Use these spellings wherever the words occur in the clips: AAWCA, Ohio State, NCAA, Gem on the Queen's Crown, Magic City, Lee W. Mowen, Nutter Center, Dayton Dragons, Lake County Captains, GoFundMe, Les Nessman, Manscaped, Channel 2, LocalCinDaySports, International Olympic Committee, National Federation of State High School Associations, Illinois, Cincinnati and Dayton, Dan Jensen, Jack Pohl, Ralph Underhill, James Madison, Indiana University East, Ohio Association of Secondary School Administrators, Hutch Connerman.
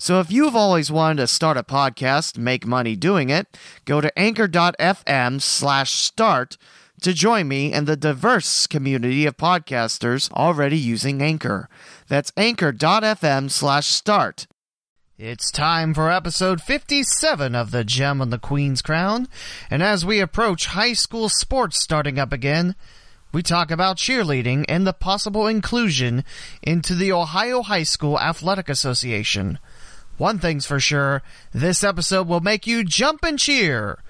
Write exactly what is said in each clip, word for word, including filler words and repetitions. So if you've always wanted to start a podcast, make money doing it, go to anchor.fm slash start to join me and the diverse community of podcasters already using Anchor. That's anchor.fm slash start. It's time for episode fifty-seven of the Gem on the Queen's Crown, and as we approach high school sports starting up again, we talk about cheerleading and the possible inclusion into the Ohio High School Athletic Association. One thing's for sure, this episode will make you jump and cheer,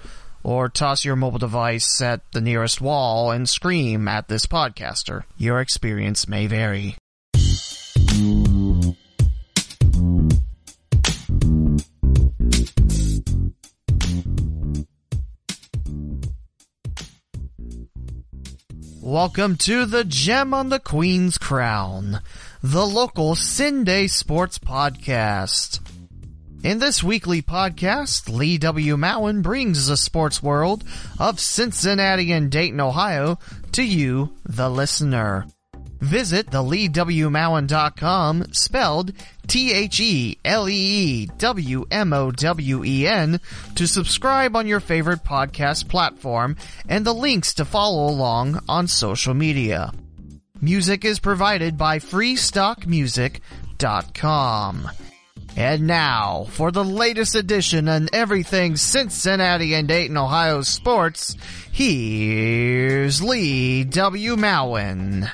or toss your mobile device at the nearest wall and scream at this podcaster. Your experience may vary. Welcome to the Gem on the Queen's Crown, the local Cinday sports podcast. In this weekly podcast, Lee W. Mowen brings the sports world of Cincinnati and Dayton, Ohio, to you, the listener. Visit the lee w mowen dot com, spelled T H E L E E W M O W E N, to subscribe on your favorite podcast platform and the links to follow along on social media. Music is provided by free stock music dot com. And now, for the latest edition on everything Cincinnati and Dayton, Ohio sports, here's Lee W. Mowen.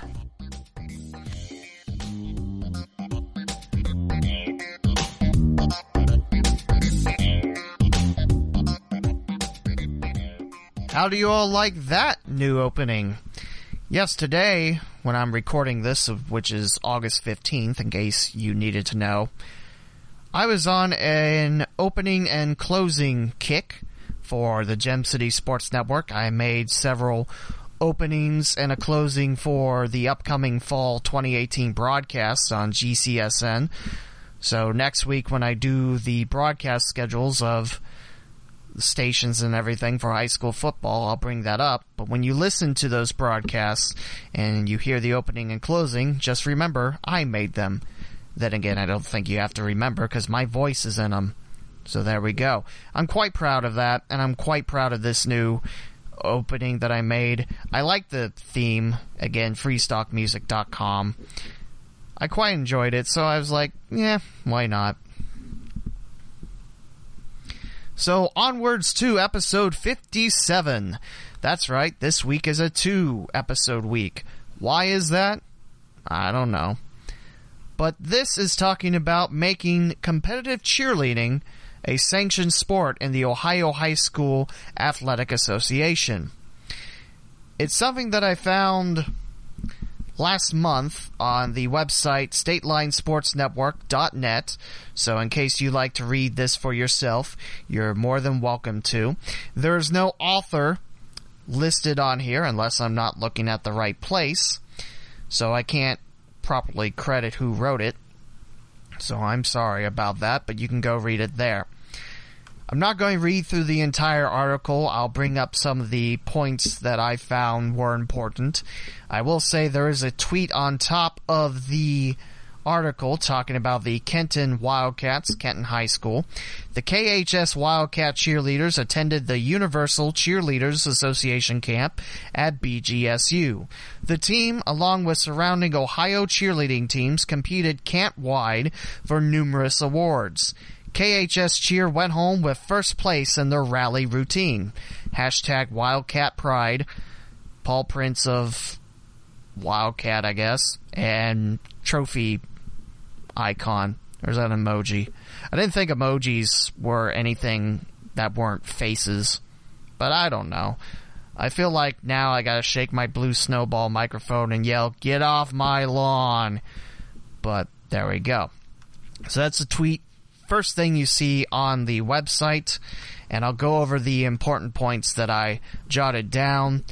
How do you all like that new opening? Yes, today, when I'm recording this, which is August fifteenth, in case you needed to know, I was on an opening and closing kick for the Gem City Sports Network. I made several openings and a closing for the upcoming fall twenty eighteen broadcasts on G C S N. So next week when I do the broadcast schedules of stations and everything for high school football, I'll bring that up. But when you listen to those broadcasts and you hear the opening and closing, just remember I made them. Then again, I don't think you have to remember because my voice is in them. So there we go. I'm quite proud of that, and I'm quite proud of this new opening that I made. I like the theme. Again, free stock music dot com. I quite enjoyed it, so I was like, yeah, why not? So onwards to episode fifty-seven. That's right, this week is a two-episode week. Why is that? I don't know. But this is talking about making competitive cheerleading a sanctioned sport in the Ohio High School Athletic Association. It's something that I found last month on the website stateline sports network dot net, so in case you like to read this for yourself, you're more than welcome to. There's no author listed on here unless I'm not looking at the right place, so I can't properly credit who wrote it, so I'm sorry about that, but you can go read it there. I'm not going to read through the entire article. I'll bring up some of the points that I found were important. I will say there is a tweet on top of the article talking about the Kenton Wildcats, Kenton High School. The K H S Wildcat cheerleaders attended the Universal Cheerleaders Association camp at B G S U. The team, along with surrounding Ohio cheerleading teams, competed camp-wide for numerous awards. K H S Cheer went home with first place in their rally routine. Hashtag Wildcat Pride. Paul Prince of Wildcat, I guess, and trophy icon. There's an emoji. I didn't think emojis were anything that weren't faces, but I don't know. I feel like now I gotta shake my blue snowball microphone and yell, "Get off my lawn!" But there we go. So that's a tweet. First thing you see on the website, and I'll go over the important points that I jotted down.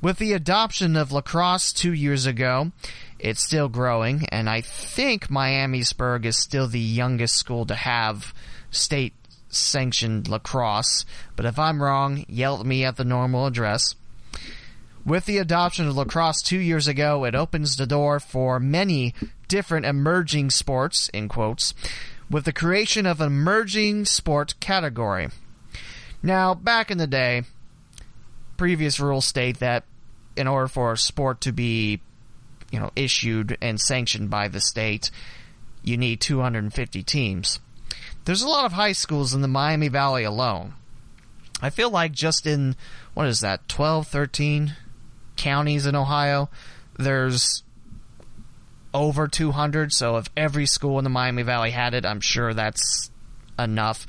With the adoption of lacrosse two years ago, it's still growing, and I think Miamisburg is still the youngest school to have state-sanctioned lacrosse, but if I'm wrong, yell at me at the normal address. With the adoption of lacrosse two years ago, it opens the door for many different emerging sports, in quotes, with the creation of an emerging sport category. Now, back in the day, previous rules state that in order for a sport to be, you know, issued and sanctioned by the state, you need two hundred fifty teams. There's a lot of high schools in the Miami Valley alone. I feel like just in, what is that, twelve, thirteen counties in Ohio, there's over two hundred, so if every school in the Miami Valley had it, I'm sure that's enough.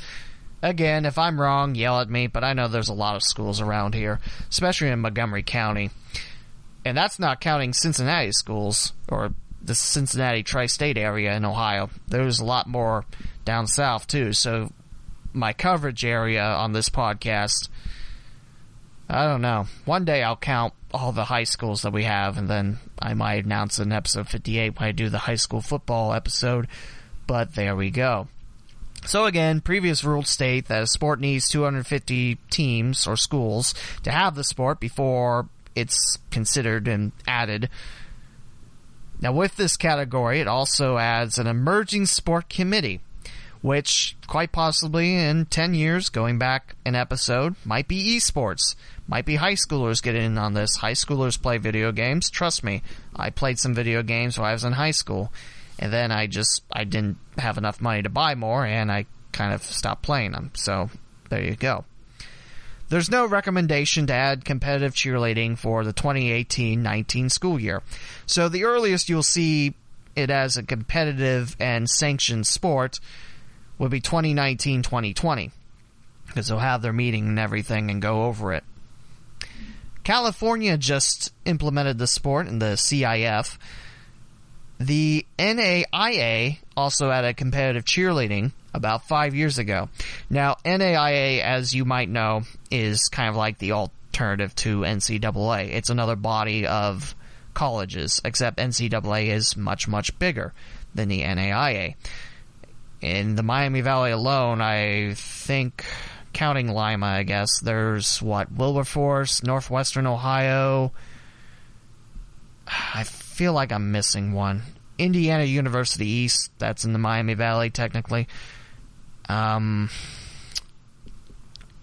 Again, if I'm wrong, yell at me, but I know there's a lot of schools around here, especially in Montgomery County. And that's not counting Cincinnati schools, or the Cincinnati tri-state area in Ohio. There's a lot more down south, too, so my coverage area on this podcast, I don't know. One day I'll count all the high schools that we have, and then I might announce in episode fifty-eight when I do the high school football episode, but there we go. So again, previous rules state that a sport needs two hundred fifty teams or schools to have the sport before it's considered and added. Now with this category, it also adds an emerging sport committee, which quite possibly in ten years, going back an episode, might be esports. Might be high schoolers get in on this. High schoolers play video games. Trust me, I played some video games while I was in high school. And then I just, I didn't have enough money to buy more, and I kind of stopped playing them. So, there you go. There's no recommendation to add competitive cheerleading for the twenty eighteen nineteen school year. So, the earliest you'll see it as a competitive and sanctioned sport would be twenty nineteen twenty twenty. Because they'll have their meeting and everything and go over it. California just implemented the sport in the C I F. The N A I A also added competitive cheerleading about five years ago. Now, N A I A, as you might know, is kind of like the alternative to N C double A. It's another body of colleges, except N C double A is much, much bigger than the N A I A. In the Miami Valley alone, I think, counting Lima, I guess, there's, what, Wilberforce, Northwestern Ohio, I feel like I'm missing one. Indiana University East, that's in the Miami Valley, technically. Um,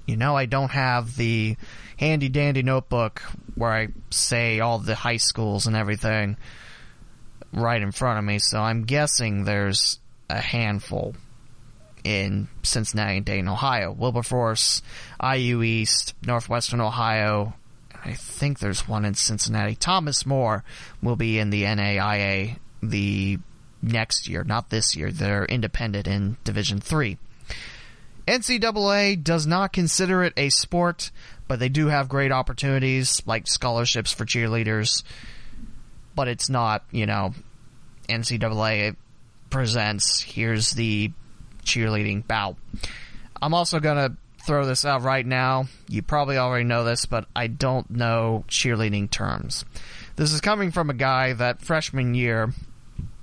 you know, I don't have the handy-dandy notebook where I say all the high schools and everything right in front of me, so I'm guessing there's a handful in Cincinnati and Dayton, Ohio. Wilberforce, I U East, Northwestern Ohio, I think there's one in Cincinnati. Thomas Moore will be in the N A I A the next year, not this year. They're independent in Division three. N C double A does not consider it a sport, but they do have great opportunities like scholarships for cheerleaders. But it's not, you know, N C double A presents, here's the cheerleading bout. I'm also going to throw this out right now. You probably already know this, but I don't know cheerleading terms. This is coming from a guy that freshman year,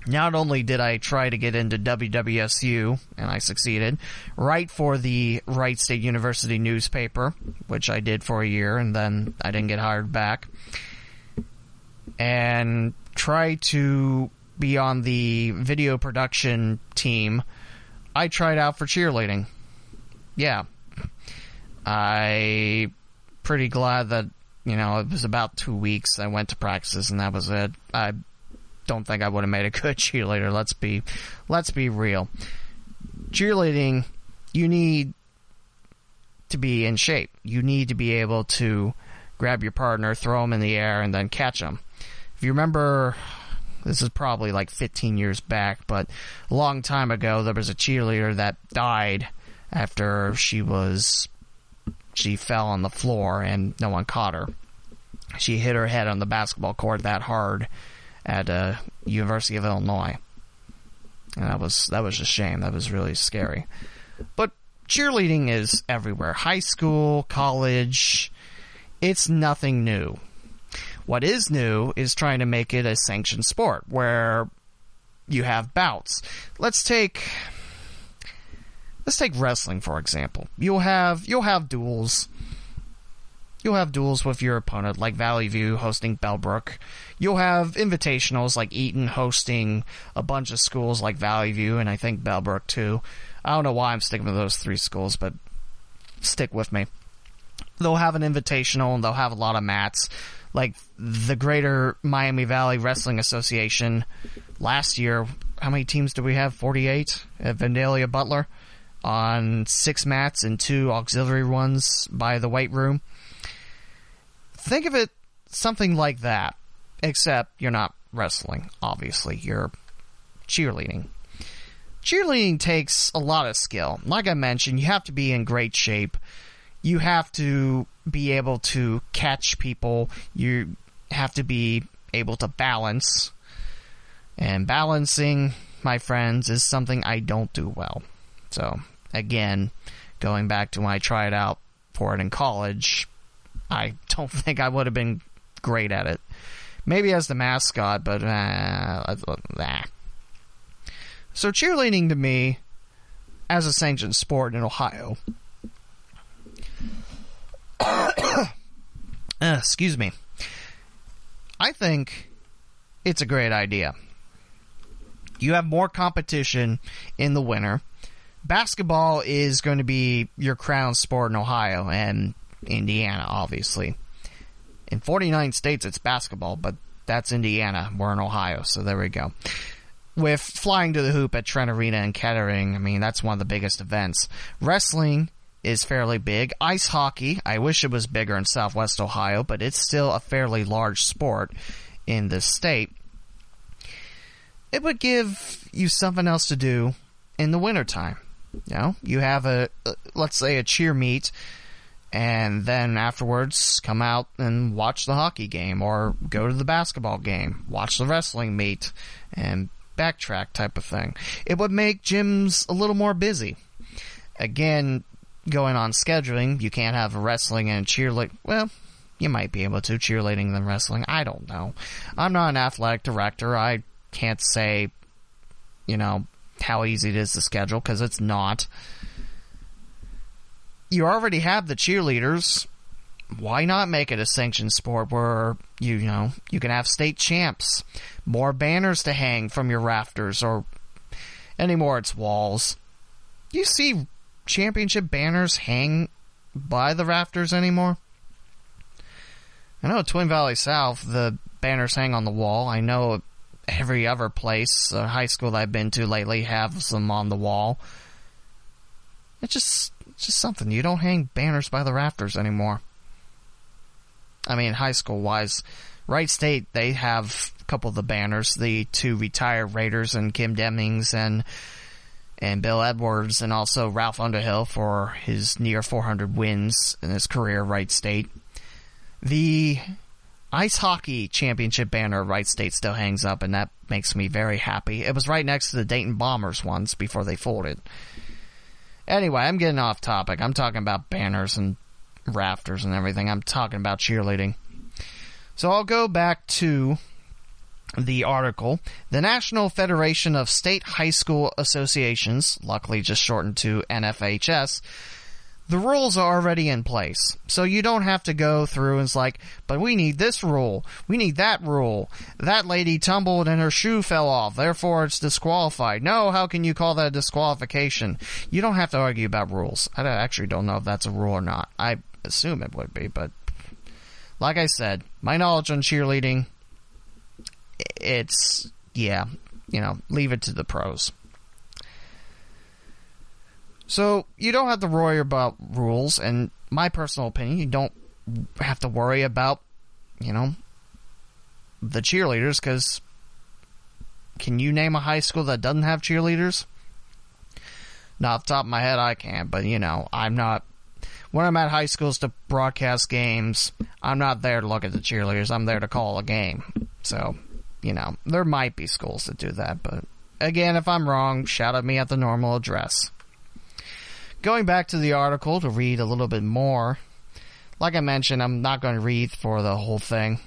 not only did I try to get into W W S U, and I succeeded, write for the Wright State University newspaper, which I did for a year, and then I didn't get hired back, and try to be on the video production team. I tried out for cheerleading. Yeah. I'm pretty glad that, you know, it was about two weeks. I went to practices and that was it. I don't think I would have made a good cheerleader. Let's be, let's be real. Cheerleading you need to be in shape. You need to be able to grab your partner, throw him in the air, and then catch him. If you remember, this is probably like fifteen years back, but a long time ago, there was a cheerleader that died after she was, she fell on the floor and no one caught her. She hit her head on the basketball court that hard at uh, University of Illinois. And that was, that was a shame. That was really scary. But cheerleading is everywhere. High school, college, it's nothing new. What is new is trying to make it a sanctioned sport where you have bouts. Let's take let's take wrestling, for example. You'll have you'll have duels. You'll have duels with your opponent, like Valley View hosting Bellbrook. You'll have invitationals, like Eaton hosting a bunch of schools like Valley View and I think Bellbrook too. I don't know why I'm sticking with those three schools, but stick with me. They'll have an invitational, and they'll have a lot of mats. Like the Greater Miami Valley Wrestling Association last year, how many teams do we have? forty-eight at Vandalia Butler on six mats and two auxiliary ones by the weight room. Think of it something like that, except you're not wrestling, obviously. You're cheerleading. Cheerleading takes a lot of skill. Like I mentioned, you have to be in great shape. You have to be able to catch people. You have to be able to balance. And balancing, my friends, is something I don't do well. So, again, going back to when I tried out for it in college, I don't think I would have been great at it. Maybe as the mascot, but uh, nah. So cheerleading to me, as a sanctioned sport in Ohio, uh, excuse me, I think it's a great idea. You have more competition in the winter. Basketball is going to be your crown sport in Ohio and Indiana, obviously. In forty-nine states, it's basketball, but that's Indiana. We're in Ohio, so there we go. With flying to the hoop at Trent Arena and Kettering, I mean, that's one of the biggest events. Wrestling is fairly big. Ice hockey, I wish it was bigger in Southwest Ohio, but it's still a fairly large sport in this state. It would give you something else to do in the wintertime. You know, you have a, let's say, a cheer meet, and then afterwards come out and watch the hockey game or go to the basketball game, watch the wrestling meet, and backtrack type of thing. It would make gyms a little more busy. Again, going on scheduling, you can't have wrestling and cheerleading. Well, you might be able to, cheerleading than wrestling. I don't know. I'm not an athletic director. I can't say, you know, how easy it is to schedule, because it's not. You already have the cheerleaders. Why not make it a sanctioned sport where, you know, you can have state champs, more banners to hang from your rafters or anymore it's walls. You see championship banners hang by the rafters anymore? I know at Twin Valley South, the banners hang on the wall. I know every other place, uh, high school that I've been to lately, have some on the wall. It's just... just something. You don't hang banners by the rafters anymore. I mean, high school wise, Wright State, they have a couple of the banners, the two retired Raiders and Kim Demings and and Bill Edwards, and also Ralph Underhill for his near four hundred wins in his career at Wright State. The ice hockey championship banner at Wright State still hangs up, and that makes me very happy. It was right next to the Dayton Bombers once before they folded. Anyway, I'm getting off topic. I'm talking about banners and rafters and everything. I'm talking about cheerleading. So I'll go back to the article. The National Federation of State High School Associations, luckily just shortened to N F H S, the rules are already in place. So you don't have to go through and it's like, but we need this rule. We need that rule. That lady tumbled and her shoe fell off. Therefore, it's disqualified. No, how can you call that a disqualification? You don't have to argue about rules. I actually don't know if that's a rule or not. I assume it would be, but like I said, my knowledge on cheerleading, it's, yeah, you know, leave it to the pros. So you don't have to worry about rules, and my personal opinion, you don't have to worry about, you know, the cheerleaders, because can you name a high school that doesn't have cheerleaders? Not off the top of my head, I can't, but, you know, I'm not... When I'm at high schools to broadcast games, I'm not there to look at the cheerleaders. I'm there to call a game. So, you know, there might be schools that do that, but again, if I'm wrong, shout at me at the normal address. Going back to the article to read a little bit more, like I mentioned, I'm not going to read for the whole thing.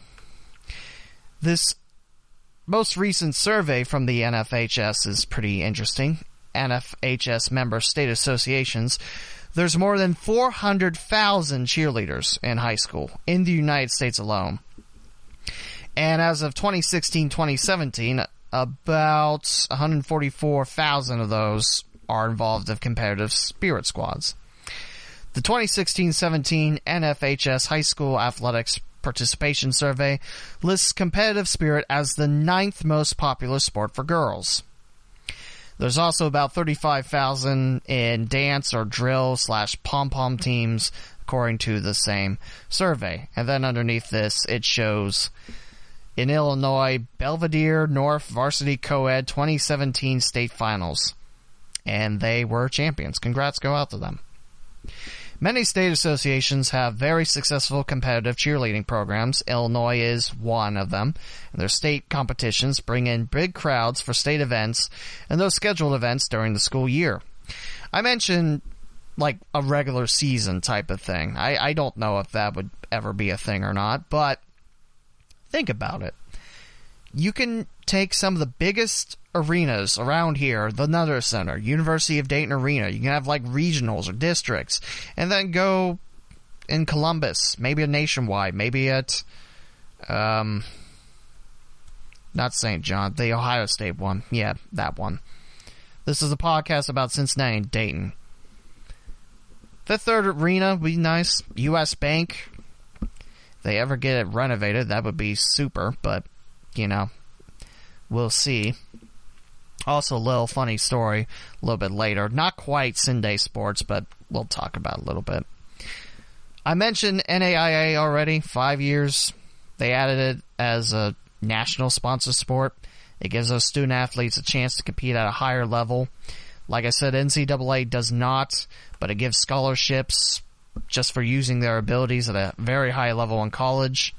This most recent survey from the N F H S is pretty interesting. N F H S member state associations. There's more than four hundred thousand cheerleaders in high school in the United States alone. And as of twenty sixteen twenty seventeen, about one hundred forty-four thousand of those are involved in competitive spirit squads. The twenty sixteen seventeen N F H S High School Athletics Participation Survey lists competitive spirit as the ninth most popular sport for girls. There's also about thirty-five thousand in dance or drill slash pom-pom teams, according to the same survey. And then underneath this, it shows in Illinois, Belvedere North Varsity Co-Ed twenty seventeen state finals. And they were champions. Congrats go out to them. Many state associations have very successful competitive cheerleading programs. Illinois is one of them. And their state competitions bring in big crowds for state events and those scheduled events during the school year. I mentioned, like, a regular season type of thing. I, I don't know if that would ever be a thing or not, but think about it. You can take some of the biggest arenas around here, the Nutter Center, University of Dayton Arena. You can have, like, regionals or districts, and then go in Columbus, maybe a nationwide, maybe at, um, not Saint John, the Ohio State one. Yeah, that one. This is a podcast about Cincinnati and Dayton. The third arena would be nice. U S Bank. If they ever get it renovated, that would be super, but... You know, we'll see. Also, a little funny story a little bit later. Not quite Sunday sports, but we'll talk about it a little bit. I mentioned N A I A already. Five years. They added it as a national sponsor sport. It gives those student athletes a chance to compete at a higher level. Like I said, N C double A does not, but it gives scholarships just for using their abilities at a very high level in college.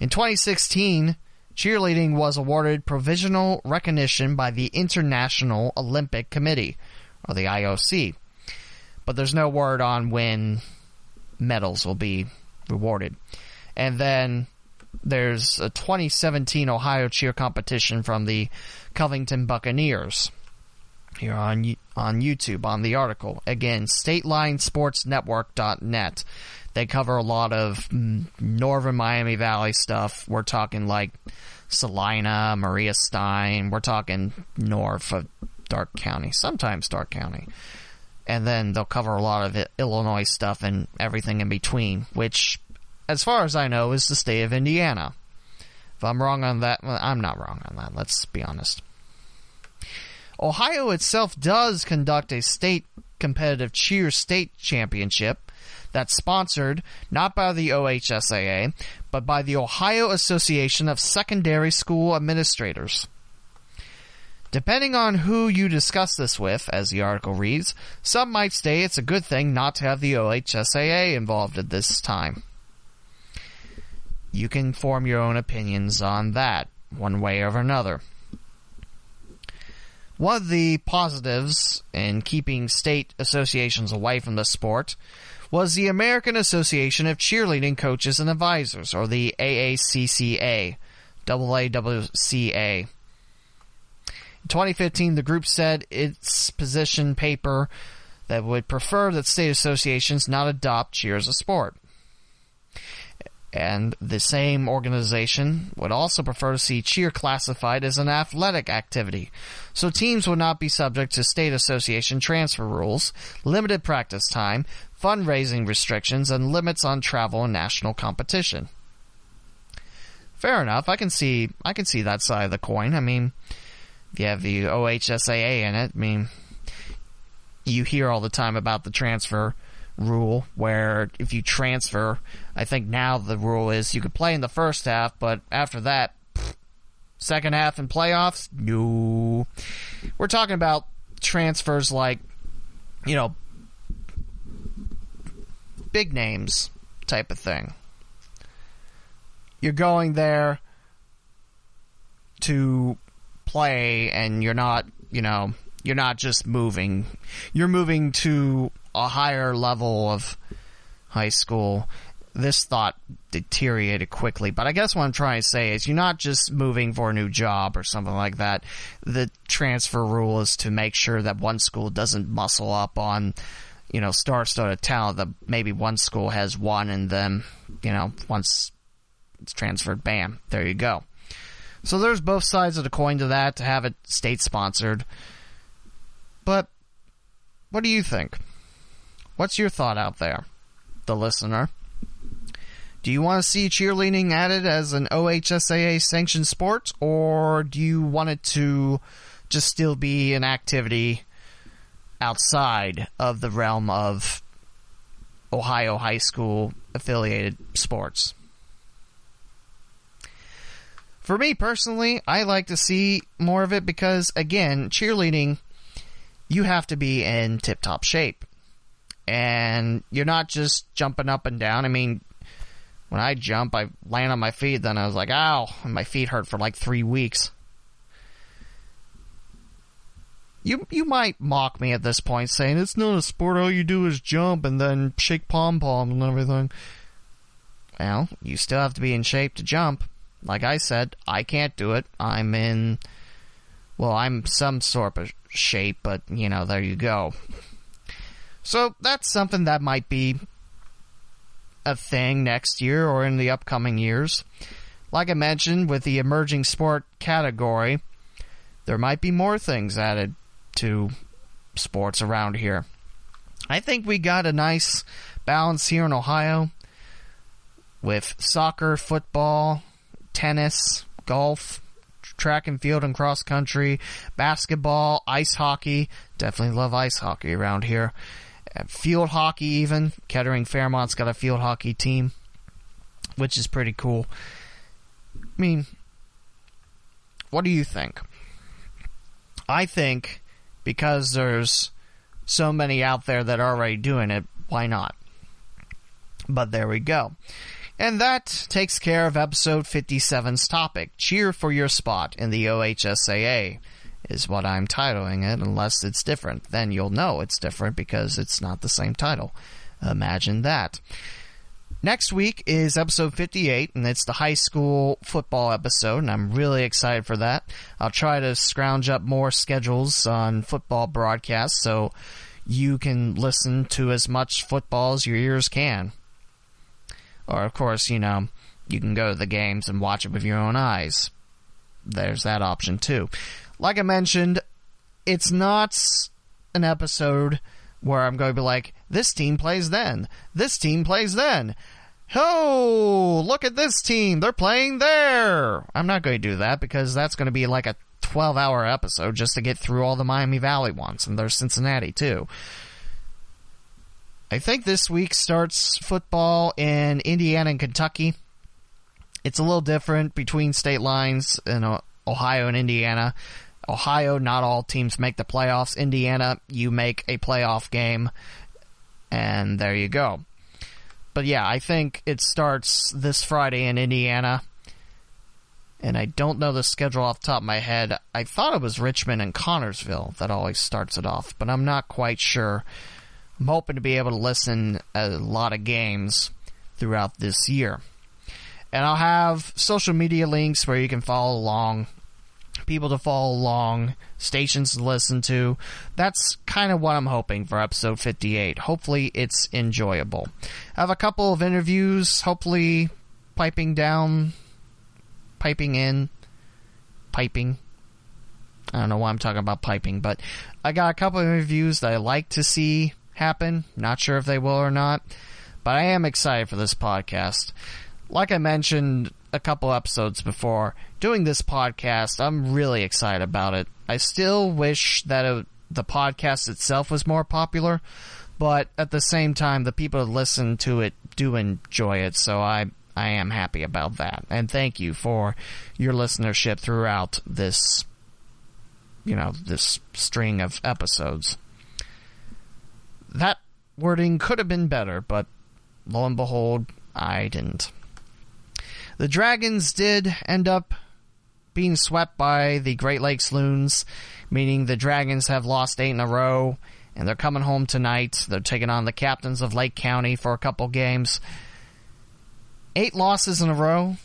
In twenty sixteen... cheerleading was awarded provisional recognition by the International Olympic Committee, or the I O C. But there's no word on when medals will be rewarded. And then there's a twenty seventeen Ohio cheer competition from the Covington Buccaneers here on, on YouTube, on the article. Again, stateline sports network dot net. They cover a lot of northern Miami Valley stuff. We're talking like Salina, Maria Stein. We're talking north of Dark County, sometimes Dark County. And then they'll cover a lot of Illinois stuff and everything in between, which, as far as I know, is the state of Indiana. If I'm wrong on that, well, I'm not wrong on that. Let's be honest. Ohio itself does conduct a state competitive cheer state championship that's sponsored not by the O H S A A, but by the Ohio Association of Secondary School Administrators. Depending on who you discuss this with, as the article reads, some might say it's a good thing not to have the O H S A A involved at this time. You can form your own opinions on that, one way or another. One of the positives in keeping state associations away from the sport was the American Association of Cheerleading Coaches and Advisors, or the A A C C A, A A W C A. In twenty fifteen, the group said its position paper that would prefer that state associations not adopt cheer as a sport. And the same organization would also prefer to see cheer classified as an athletic activity, so teams would not be subject to state association transfer rules, limited practice time, fundraising restrictions, and limits on travel and national competition. Fair enough. I can see I can see that side of the coin. I mean, if you have the O H S A A in it, I mean, you hear all the time about the transfer rule, where if you transfer, I think now the rule is you could play in the first half, but after that, pfft, second half and playoffs, no. We're talking about transfers like, you know, big names type of thing. You're going there to play, and you're not, you know, you're not just moving. You're moving to a higher level of high school. This thought deteriorated quickly, but I guess what I'm trying to say is you're not just moving for a new job or something like that. The transfer rule is to make sure that one school doesn't muscle up on, you know, star-studded talent that maybe one school has one, and then, you know, once it's transferred, bam, there you go. So there's both sides of the coin to that, to have it state-sponsored. But what do you think? What's your thought out there, the listener? Do you want to see cheerleading added as an O H S A A-sanctioned sport, or do you want it to just still be an activity outside of the realm of Ohio high school-affiliated sports? For me personally, I like to see more of it because, again, cheerleading, you have to be in tip-top shape. And you're not just jumping up and down. I mean, when I jump, I land on my feet, then I was like, ow, and my feet hurt for like three weeks. You you might mock me at this point, saying, it's not a sport, all you do is jump and then shake pom-poms and everything. Well, you still have to be in shape to jump. Like I said, I can't do it. I'm in, well, I'm some sort of shape, but, you know, there you go. So that's something that might be a thing next year or in the upcoming years. Like I mentioned, with the emerging sport category, there might be more things added to sports around here. I think we got a nice balance here in Ohio with soccer, football, tennis, golf, track and field and cross country, basketball, ice hockey. Definitely love ice hockey around here. Field hockey even. Kettering Fairmont's got a field hockey team, which is pretty cool. I mean, what do you think? I think because there's so many out there that are already doing it, why not? But there we go. And that takes care of episode fifty-seven's topic, Cheer for Your Spot in the O H S A A, is what I'm titling it, unless it's different. Then you'll know it's different because it's not the same title. Imagine that. Next week is episode fifty-eight, and it's the high school football episode, and I'm really excited for that. I'll try to scrounge up more schedules on football broadcasts so you can listen to as much football as your ears can. Or, of course, you know, you can go to the games and watch it with your own eyes. There's that option, too. Like I mentioned, it's not an episode where I'm going to be like, this team plays then. This team plays then. Oh, look at this team. They're playing there. I'm not going to do that because that's going to be like a twelve-hour episode just to get through all the Miami Valley ones. And there's Cincinnati, too. I think this week starts football in Indiana and Kentucky. It's a little different between state lines in Ohio and Indiana. Ohio, not all teams make the playoffs. Indiana, you make a playoff game, and there you go. But yeah, I think it starts this Friday in Indiana, and I don't know the schedule off the top of my head. I thought it was Richmond and Connorsville that always starts it off, but I'm not quite sure. I'm hoping to be able to listen a lot of games throughout this year. And I'll have social media links where you can follow along, people to follow along, stations to listen to. That's kind of what I'm hoping for episode fifty-eight. Hopefully it's enjoyable. I have a couple of interviews, hopefully piping down, piping in, piping. I don't know why I'm talking about piping, but I got a couple of interviews that I like to see happen. Not sure if they will or not, but I am excited for this podcast. Like I mentioned a couple episodes before, doing this podcast, I'm really excited about it. I still wish that it the podcast itself was more popular, but at the same time, the people who listen to it do enjoy it, so I, I am happy about that. And thank you for your listenership throughout this, you know, this string of episodes. That wording could have been better, but lo and behold, I didn't. The Dragons did end up being swept by the Great Lakes Loons, meaning the Dragons have lost eight in a row, and they're coming home tonight. They're taking on the Captains of Lake County for a couple games. Eight losses in a row,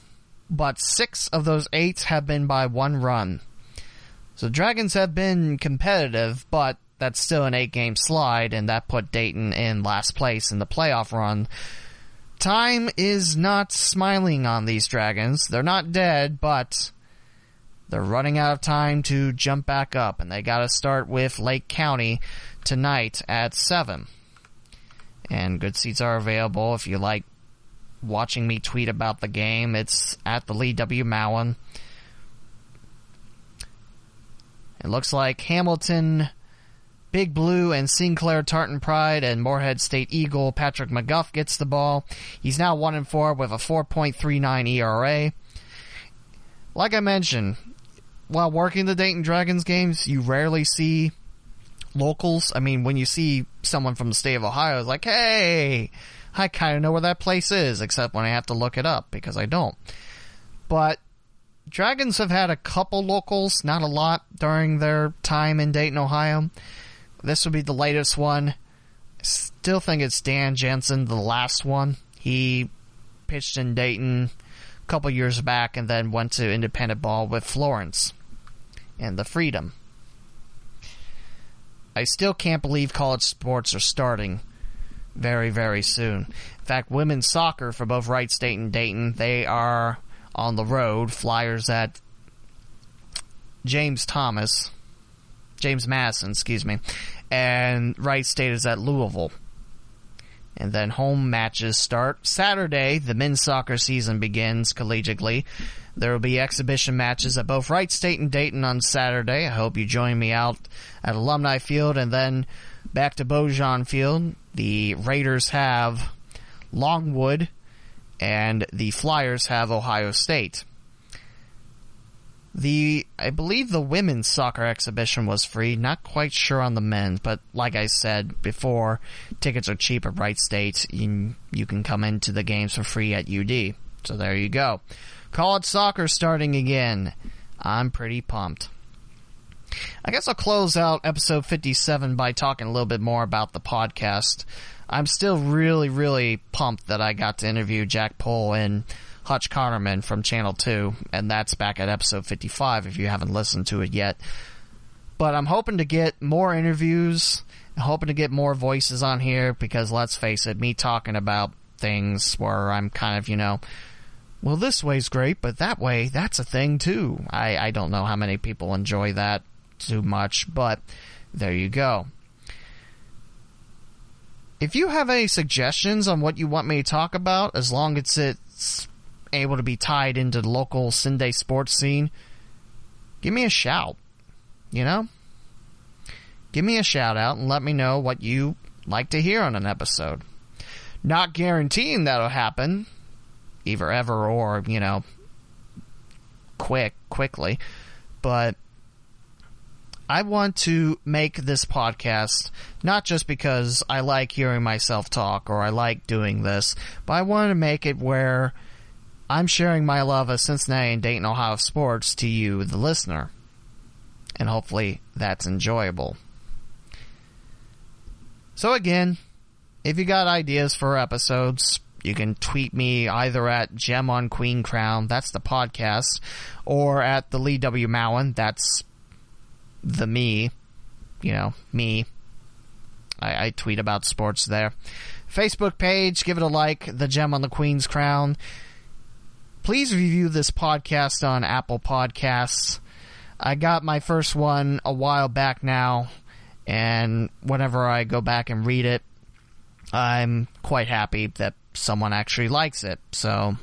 but six of those eight have been by one run. So Dragons have been competitive, but that's still an eight-game slide, and that put Dayton in last place in the playoff run. Time is not smiling on these Dragons. They're not dead, but they're running out of time to jump back up, and they got to start with Lake County tonight at seven. And good seats are available if you like watching me tweet about the game. It's at the Lee W. Mowen. It looks like Hamilton, Big Blue, and Sinclair Tartan Pride and Moorhead State Eagle Patrick McGuff gets the ball. He's now one and four with a four point three nine E R A. Like I mentioned, while working the Dayton Dragons games, you rarely see locals. I mean, when you see someone from the state of Ohio, it's like, hey, I kind of know where that place is, except when I have to look it up, because I don't. But Dragons have had a couple locals, not a lot, during their time in Dayton, Ohio. This would be the latest one. Still think it's Dan Jensen, the last one. He pitched in Dayton a couple years back and then went to independent ball with Florence and the Freedom. I still can't believe college sports are starting very, very soon. In fact, women's soccer for both Wright State and Dayton, they are on the road. Flyers at James Thomas. James Madison, excuse me, and Wright State is at Louisville. And then home matches start Saturday. The men's soccer season begins collegiately. There will be exhibition matches at both Wright State and Dayton on Saturday. I hope you join me out at Alumni Field and then back to Beaujean Field. The Raiders have Longwood and the Flyers have Ohio State. The, I believe the women's soccer exhibition was free. Not quite sure on the men's, but like I said before, tickets are cheap at Wright State. You, you can come into the games for free at U D. So there you go. College soccer starting again. I'm pretty pumped. I guess I'll close out episode fifty-seven by talking a little bit more about the podcast. I'm still really, really pumped that I got to interview Jack Pohl and Hutch Connerman from Channel two, and that's back at episode fifty-five if you haven't listened to it yet. But I'm hoping to get more interviews, hoping to get more voices on here, because let's face it, me talking about things where I'm kind of, you know, well, this way's great, but that way, that's a thing too. I, I don't know how many people enjoy that too much, but there you go. If you have any suggestions on what you want me to talk about, as long as it's able to be tied into the local Sunday sports scene, give me a shout. You know? Give me a shout out and let me know what you like to hear on an episode. Not guaranteeing that'll happen, either ever or, you know, quick, quickly, but I want to make this podcast not just because I like hearing myself talk or I like doing this, but I want to make it where I'm sharing my love of Cincinnati and Dayton, Ohio sports to you, the listener. And hopefully that's enjoyable. So again, if you got ideas for episodes, you can tweet me either at Gem on Queen Crown, that's the podcast, or at the Lee W. Mowen, that's the me, you know, me. I, I tweet about sports there. Facebook page, give it a like, the Gem on the Queen's Crown. Please review this podcast on Apple Podcasts. I got my first one a while back now, and whenever I go back and read it, I'm quite happy that someone actually likes it. So,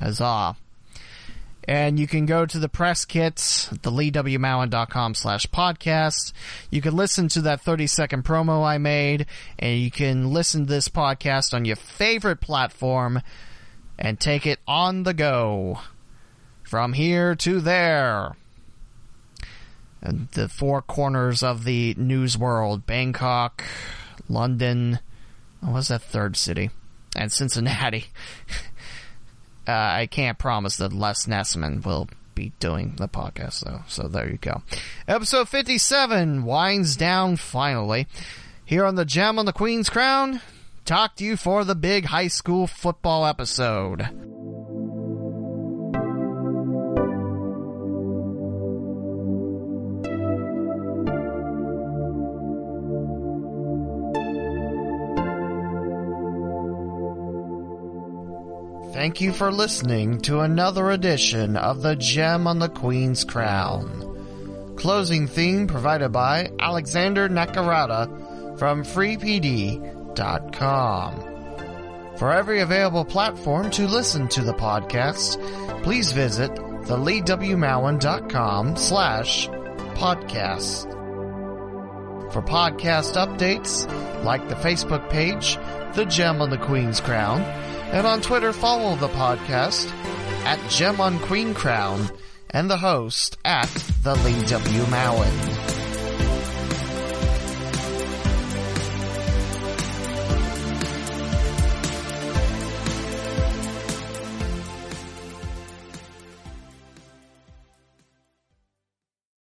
huzzah. And you can go to the press kits, the leewmowen.com slash podcast. You can listen to that thirty-second promo I made, and you can listen to this podcast on your favorite platform and take it on the go from here to there. And the four corners of the news world, Bangkok, London, what was that third city? And Cincinnati. Uh, I can't promise that Les Nessman will be doing the podcast, though. So there you go. Episode fifty-seven winds down finally. Here on the Gem on the Queen's Crown, talk to you for the big high school football episode. Thank you for listening to another edition of the Gem on the Queen's Crown. Closing theme provided by Alexander Nakarada from free p d dot com. For every available platform to listen to the podcast, please visit theleewmowen.com slash podcast. For podcast updates, like the Facebook page, The Gem on the Queen's Crown, and on Twitter, follow the podcast at Gem on Queen Crown and the host at The Lee W. Mowen.